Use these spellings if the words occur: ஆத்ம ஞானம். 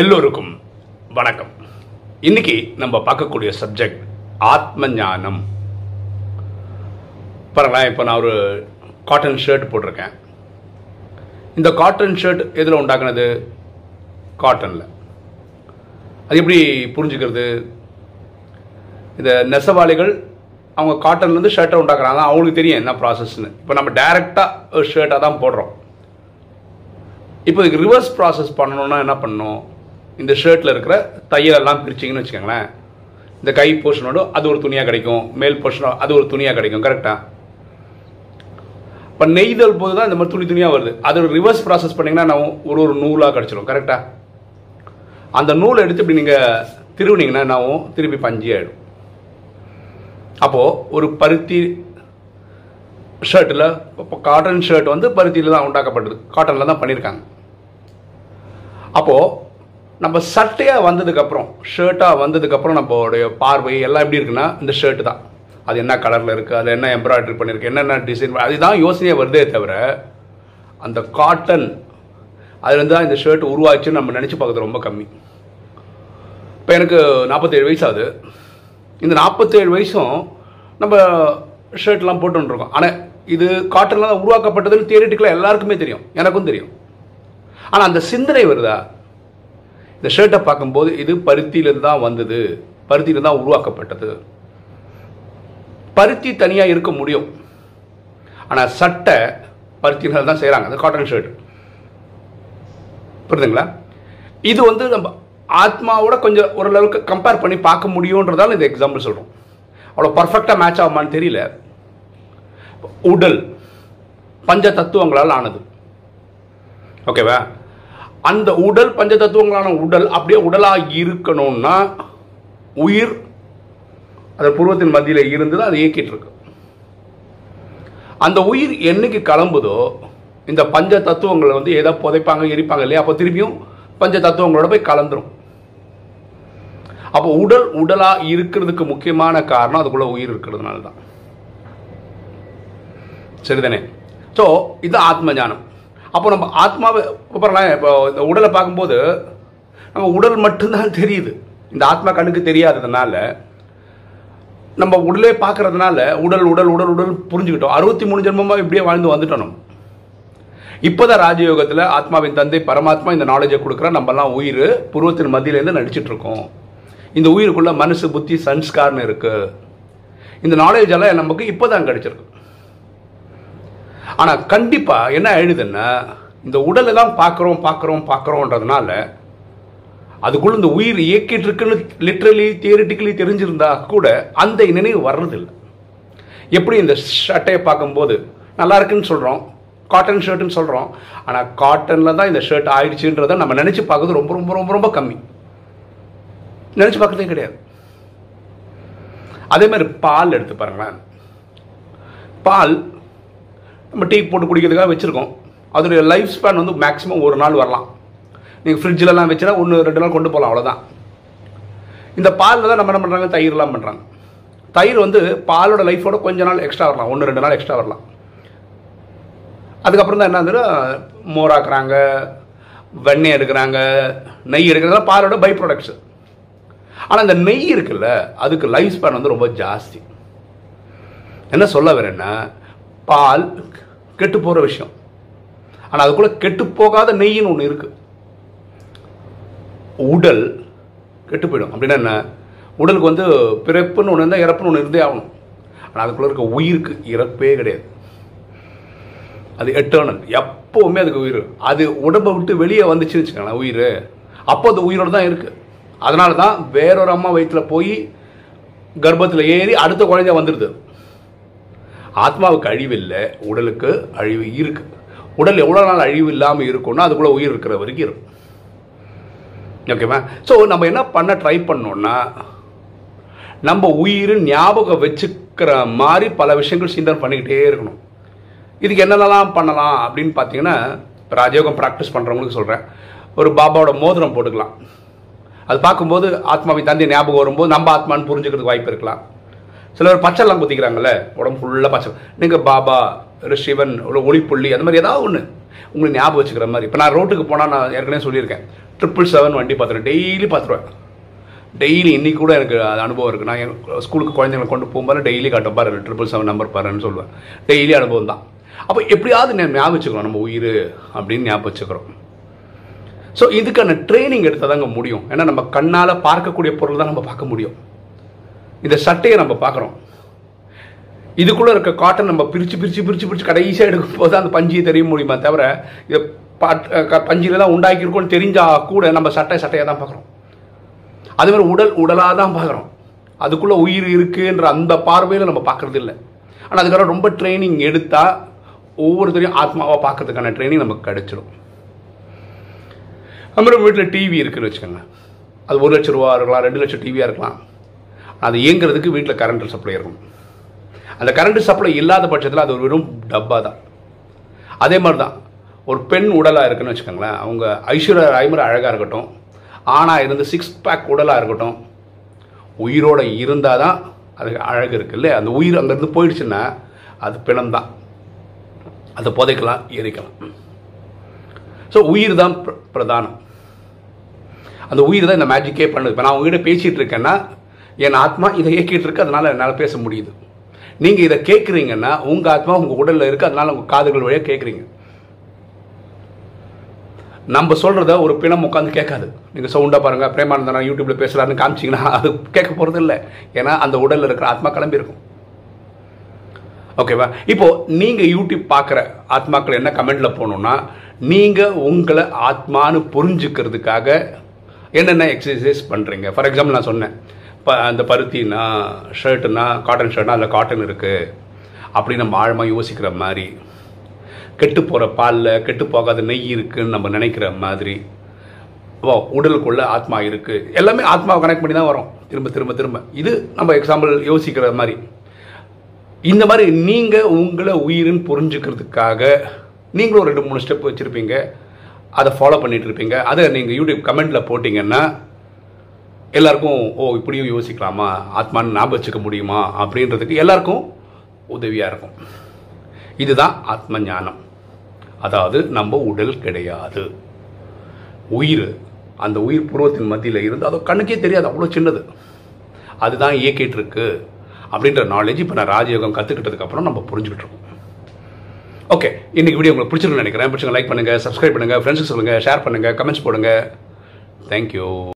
எல்லோருக்கும் வணக்கம். இன்னைக்கு நம்ம பார்க்கக்கூடிய சப்ஜெக்ட் ஆத்ம ஞானம். பாருங்களேன், இப்போ நான் ஒரு காட்டன் ஷர்ட் போட்டிருக்கேன். இந்த காட்டன் ஷர்ட் எதில் உண்டாக்குனது? காட்டனில். அது எப்படி புரிஞ்சுக்கிறது? இந்த நெசவாளிகள் அவங்க காட்டன்லேருந்து ஷர்ட்டை உண்டாக்குறாங்க, அவங்களுக்கு தெரியும் என்ன ப்ராசஸ்ன்னு. இப்போ நம்ம டைரெக்டாக ஒரு ஷர்ட்டாக தான் போடுறோம். இப்போ இதுக்கு ரிவர்ஸ் ப்ராசஸ் பண்ணணுன்னா என்ன பண்ணணும்? இந்த ஷர்ட்டில் இருக்கிற தையலெல்லாம் பிரிச்சிங்கன்னு வச்சுக்கோங்களேன், இந்த கை போர்ஷனோட அது ஒரு துணியாக கிடைக்கும், மேல் போர்ஷனோ அது ஒரு துணியாக கிடைக்கும். கரெக்டாக இப்போ நெய்தல் போது தான் இந்த மாதிரி துணி துணியாக வருது. அது ஒரு ரிவர்ஸ் ப்ராசஸ் பண்ணிங்கன்னா நான் ஒரு ஒரு நூலாக கிடச்சிடும். கரெக்டாக அந்த நூலை எடுத்து இப்படி நீங்கள் திருவினிங்கன்னா நான் திருப்பி பஞ்சு ஆகிடும். அப்போது ஒரு பருத்தி ஷர்ட்டில், இப்போ காட்டன் ஷர்ட் வந்து பருத்தியில் தான் உண்டாக்கப்பட்டது, காட்டனில் தான் பண்ணியிருக்காங்க. அப்போது நம்ம சட்டையாக வந்ததுக்கப்புறம், ஷர்ட்டாக வந்ததுக்கப்புறம் நம்மளுடைய பார்வை எல்லாம் எப்படி இருக்குன்னா, இந்த ஷர்ட்டு தான் அது என்ன கலரில் இருக்குது, அது என்ன எம்ப்ராய்டரி பண்ணியிருக்கு, என்னென்ன டிசைன், அதுதான் யோசனையாக வருதே தவிர அந்த காட்டன் அதுலேருந்து தான் இந்த ஷர்ட் உருவாச்சுன்னு நம்ம நினச்சி பார்க்குறது ரொம்ப கம்மி. இப்போ எனக்கு 47 வயசாகுது. இந்த 47 வயசும் நம்ம ஷர்ட்லாம் போட்டுருக்கோம். ஆனால் இது காட்டன்லாம் தான் உருவாக்கப்பட்டதுன்னு தியரிட்டிக்கலாக எல்லாருக்குமே தெரியும், எனக்கும் தெரியும். ஆனால் அந்த சிந்தனை வருதா? இந்த ஷர்ட்டை பார்க்கும்போது இது பருத்தியிலிருந்து தான் வந்தது, பருத்தியிலிருந்து தான் உருவாக்கப்பட்டது. பருத்தி தனியாக இருக்க முடியும், ஆனால் சட்டை பருத்தியிலிருந்து தான் செய்கிறாங்க, அது காட்டன் ஷர்ட். புரியுதுங்களா? இது வந்து நம்ம ஆத்மாவோட கொஞ்சம் ஓரளவுக்கு கம்பேர் பண்ணி பார்க்க முடியுன்றதால இந்த எக்ஸாம்பிள் சொல்கிறோம். அவ்வளோ பர்ஃபெக்டாக மேட்ச் ஆகுமான்னு தெரியல. உடல் பஞ்ச தத்துவங்களால் ஆனது, ஓகேவா? அந்த உடல் பஞ்ச தத்துவங்களான உடல் அப்படியே உடலாக இருக்கணும்னா உயிர் அந்த புருவத்தின் மத்தியில் இருந்து தான் அதை இயக்கிட்டு இருக்கு. அந்த உயிர் என்னைக்கு கிளம்புதோ இந்த பஞ்ச தத்துவங்களை வந்து ஏதோ புதைப்பாங்க, எரிப்பாங்க இல்லையா? அப்போ திரும்பியும் பஞ்ச தத்துவங்களோட போய் கலந்துரும். அப்போ உடல் உடலாக இருக்கிறதுக்கு முக்கியமான காரணம் அதுக்குள்ள உயிர் இருக்கிறதுனால தான், சரிதானே? ஸோ இது ஆத்ம ஞானம். அப்போ நம்ம ஆத்மாவை அப்புறம் இப்போ இந்த உடலை பார்க்கும்போது நம்ம உடல் மட்டும்தான் தெரியுது, இந்த ஆத்மா கண்ணுக்கு தெரியாததுனால நம்ம உடலே பார்க்கறதுனால உடல் உடல் உடல் உடல் புரிஞ்சுக்கிட்டோம். 63 ஜென்மமாக இப்படியே வாழ்ந்து வந்துட்டோம் நம்ம. இப்போ தான் ராஜயோகத்தில் ஆத்மாவின் தந்தை பரமாத்மா இந்த நாலேஜை கொடுக்குற, நம்மலாம் உயிர் புருவத்தின் மத்தியிலேருந்து நடிச்சிட்ருக்கோம். இந்த உயிருக்குள்ளே மனசு, புத்தி, சன்ஸ்கார்னு இருக்குது. இந்த நாலேஜெல்லாம் நமக்கு இப்போ தான் கிடைச்சிருக்கு. ஆனால் கண்டிப்பாக என்ன ஆயிடுதுன்னா, இந்த உடலை தான் பார்க்குறோன்றதுனால அதுக்குள்ள இந்த உயிர் இயக்கிட்டு இருக்குன்னு லிட்ரலி தியரிட்டிக்கலி தெரிஞ்சிருந்தா கூட அந்த நினைவு வர்றதில்லை. எப்படி இந்த ஷர்ட்டையை பார்க்கும்போது நல்லா இருக்குன்னு சொல்கிறோம், காட்டன் ஷர்ட்டுன்னு சொல்கிறோம், ஆனால் காட்டனில் தான் இந்த ஷர்ட் ஆயிடுச்சுன்றத நம்ம நினச்சி பார்க்குறது ரொம்ப ரொம்ப ரொம்ப ரொம்ப கம்மி, நினச்சி பார்க்குறதே கிடையாது. அதே மாதிரி பால் எடுத்து பாருங்களேன். பால் நம்ம டீ போட்டு குடிக்கிறதுக்காக வச்சுருக்கோம். அதோடைய லைஃப் ஸ்பேன் வந்து மேக்ஸிமம் ஒரு நாள் வரலாம். நீங்கள் ஃப்ரிட்ஜிலலாம் வச்சுனா 1-2 நாள் கொண்டு போகலாம், அவ்வளோதான். இந்த பாலில் தான் நம்ம என்ன பண்ணுறாங்க, தயிரெலாம் பண்ணுறாங்க. தயிர் வந்து பாலோட லைஃபோட கொஞ்ச நாள் எக்ஸ்ட்ரா வரலாம், 1-2 நாள் எக்ஸ்ட்ரா வரலாம். அதுக்கப்புறம் தான் என்னது, மோராக்குறாங்க, வெண்ணெய் எடுக்கிறாங்க, நெய் எடுக்கிறதுலாம் பாலோட பை ப்ராடக்ட்ஸு. ஆனால் இந்த நெய் இருக்குல்ல, அதுக்கு லைஃப் ஸ்பேன் வந்து ரொம்ப ஜாஸ்தி. என்ன சொல்ல வரேன்னா, பால் கெட்டு போகிற விஷயம், ஆனால் அதுக்குள்ளே கெட்டு போகாத நெய்ன்னு ஒன்று இருக்குது. உடல் கெட்டு போயிடும் அப்படின்னா என்ன, உடலுக்கு வந்து பிறப்புன்னு ஒன்று இருந்தால் இறப்புன்னு ஒன்று இருந்தே ஆகணும். ஆனால் அதுக்குள்ளே இருக்க உயிருக்கு இறப்பே கிடையாது, அது எட்டர்னல், எப்போவுமே அதுக்கு உயிர். அது உடம்பை விட்டு வெளியே வந்துச்சுன்னு வச்சுக்கோங்களேன் உயிர், அப்போ அது உயிரோடு தான் இருக்குது. அதனால தான் வேறொரு அம்மா வயிற்றில் போய் கர்ப்பத்தில் ஏறி அடுத்த குழந்தை வந்துடுது. ஆத்மாவுக்கு அழிவு இல்லை, உடலுக்கு அழிவு இருக்குது. உடல் எவ்வளோ நாள் அழிவு இல்லாமல் இருக்குன்னா அதுக்குள்ளே உயிர் இருக்கிற வரைக்கும் இருக்கும், ஓகேவா? ஸோ நம்ம என்ன பண்ண ட்ரை பண்ணோன்னா, நம்ம உயிர் ஞாபகம் வச்சுக்கிற மாதிரி பல விஷயங்கள் சிந்தனை பண்ணிக்கிட்டே இருக்கணும். இதுக்கு என்னென்னலாம் பண்ணலாம் அப்படின்னு பார்த்தீங்கன்னா, ராஜயோகம் ப்ராக்டிஸ் பண்ணுறவங்களுக்கு சொல்கிறேன், ஒரு பாபாவோட மோதிரம் போட்டுக்கலாம். அது பார்க்கும்போது ஆத்மாவின் தந்தை ஞாபகம் வரும்போது நம்ம ஆத்மான்னு புரிஞ்சுக்கிறதுக்கு வாய்ப்பு இருக்கலாம். சில பேர் பச்சைலாம் குத்திக்கிறாங்கல்ல, உடம்பு ஃபுல்லாக பச்சை. நீங்கள் பாபா, சிவன், ஒளிப்புள்ளி, அந்த மாதிரி ஏதாவது ஒன்று உங்களுக்கு ஞாபகம் வச்சுக்கிற மாதிரி. இப்போ நான் ரோட்டுக்கு போனால் நான் ஏற்கனவே சொல்லியிருக்கேன், 777 வண்டி பார்த்துருவேன், டெய்லி பார்த்துருவேன், டெய்லி. இன்றைக்கி கூட எனக்கு அது அனுபவம் இருக்குது. நான் என் ஸ்கூலுக்கு குழந்தைங்களை கொண்டு போகும்போது டெய்லி காட்ட பாரு 777 நம்பர் பாருன்னு சொல்லுவேன். டெய்லி அனுபவம் தான். அப்போ எப்படியாவது நான் ஞாபகம் வச்சுக்கிறோம் நம்ம உயிர் அப்படின்னு ஞாபகம் வச்சுக்கிறோம். ஸோ இதுக்கான ட்ரைனிங் எடுத்தால் தாங்க முடியும். ஏன்னா நம்ம கண்ணால் பார்க்கக்கூடிய பொருள் தான் நம்ம பார்க்க முடியும். இந்த சட்டையை நம்ம பார்க்குறோம், இதுக்குள்ளே இருக்க காட்டன் நம்ம பிரித்து பிரித்து பிரித்து பிரித்து கடைசியாக எடுக்கும்போது தான் அந்த பஞ்சியை தெரிய முடியுமா தவிர, இதை பஞ்சியில் தான் உண்டாக்கியிருக்கோன்னு தெரிஞ்சால் கூட நம்ம சட்டையாக தான் பார்க்குறோம். அதுமாதிரி உடலாக தான் பார்க்குறோம். அதுக்குள்ளே உயிர் இருக்குன்ற அந்த பார்வையில் நம்ம பார்க்குறது இல்லை. ஆனால் அதுக்காக ரொம்ப ட்ரைனிங் எடுத்தால் ஒவ்வொருத்தரையும் ஆத்மாவாக பார்க்கறதுக்கான ட்ரைனிங் நமக்கு கிடைச்சிடும். நம்மளும் வீட்டில் டிவி இருக்குன்னு வச்சுக்கோங்க. அது 1 லட்ச ரூபா இருக்கலாம், 2 லட்சம் டிவியாக இருக்கலாம். அது இயங்குறதுக்கு வீட்டில் கரண்ட் சப்ளை இருக்கும். அந்த கரண்ட் சப்ளை இல்லாத பட்சத்தில் அது ஒரு வெறும் டப்பா தான். அதே மாதிரி தான் ஒரு பெண் உடலாக இருக்குன்னு வச்சுக்கோங்களேன். அவங்க ஐஸ்வர்யா ராய் மாதிரி அழகாக இருக்கட்டும், ஆனால் இருந்து 6 பேக் உடலாக இருக்கட்டும், உயிரோடு இருந்தால் தான் அதுக்கு அழகு இருக்குது இல்லை. அந்த உயிர் அங்கேருந்து போயிடுச்சுன்னா அது பிணம் தான். அதை புதைக்கலாம், எரிக்கலாம். ஸோ உயிர் தான் பிரதானம். அந்த உயிர் தான் இந்த மேஜிக்கே பண்ணுது. இப்போ நான் உங்ககிட்ட பேசிகிட்டு இருக்கேன்னா என் ஆத்மா இதை இயக்கிட்டு இருக்கு, அதனால் என்னால் பேச முடியுது. நீங்கள் இதை கேட்குறீங்கன்னா உங்கள் ஆத்மா உங்கள் உடலில் இருக்குது, அதனால் உங்கள் காதுகள் வழியாக கேட்குறீங்க. நம்ம சொல்கிறத ஒரு பிணம் உட்காந்து கேட்காது. நீங்கள் சவுண்டாக பாருங்கள், பிரேமானந்தனா யூடியூப்பில் பேசுகிறாருன்னு காமிச்சிங்கன்னா அது கேட்க போகிறது இல்லை. ஏன்னா அந்த உடலில் இருக்கிற ஆத்மா கிளம்பியிருக்கும். ஓகேவா? இப்போது நீங்கள் யூடியூப் பார்க்குற ஆத்மாக்கள் என்ன கமெண்டில் போகணுன்னா, நீங்கள் உங்களை ஆத்மானு புரிஞ்சுக்கிறதுக்காக என்னென்ன எக்ஸசைஸ் பண்ணுறீங்க. ஃபார் எக்ஸாம்பிள் நான் சொன்னேன், இப்போ அந்த பருத்தினா ஷர்ட்டுனா காட்டன் ஷர்ட்னா அதில் காட்டன் இருக்குது அப்படின்னு நம்ம ஆழமாக யோசிக்கிற மாதிரி, கெட்டு போகிற பாலில் கெட்டு போகாத நெய் இருக்குதுன்னு நம்ம நினைக்கிற மாதிரி, உடலுக்குள்ளே ஆத்மா இருக்குது. எல்லாமே ஆத்மாவை கனெக்ட் பண்ணி தான் வரும் திரும்ப. இது நம்ம எக்ஸாம்பிள் யோசிக்கிற மாதிரி. இந்த மாதிரி நீங்கள் உங்களை உயிரின்னு புரிஞ்சுக்கிறதுக்காக நீங்களும் ஒரு 2-3 ஸ்டெப் வச்சுருப்பீங்க, அதை ஃபாலோ பண்ணிகிட்டு இருப்பீங்க. அதை நீங்கள் யூடியூப் கமெண்டில் போட்டிங்கன்னா எல்லாருக்கும் ஓ இப்படியும் யோசிக்கலாமா, ஆத்மான்னு ஞாபகம் வச்சுக்க முடியுமா அப்படின்றதுக்கு எல்லாருக்கும் உதவியாக இருக்கும். இதுதான் ஆத்ம ஞானம். அதாவது நம்ம உடல் கிடையாது, உயிர். அந்த உயிர் புருவத்தின் மத்தியில் இருந்து அதோ கண்ணுக்கே தெரியாது, அவ்வளோ சின்னது, அதுதான் இயக்கிட்டு இருக்கு அப்படின்ற நாலேஜ் இப்போ நான் ராஜயோகம் கற்றுக்கிட்டதுக்கப்புறம் நம்ம புரிஞ்சுக்கிட்டு இருக்கோம். ஓகே, இன்றைக்கி வீடியோ உங்களுக்கு பிடிச்சிருக்குன்னு நினைக்கிறேன். பிடிச்சிங்க லைக் பண்ணுங்கள், சப்ஸ்கிரைப் பண்ணுங்கள், ஃப்ரெண்ட்ஸுக்கு சொல்லுங்கள், ஷேர் பண்ணுங்கள், கமெண்ட்ஸ் போடுங்கள். தேங்க்யூ.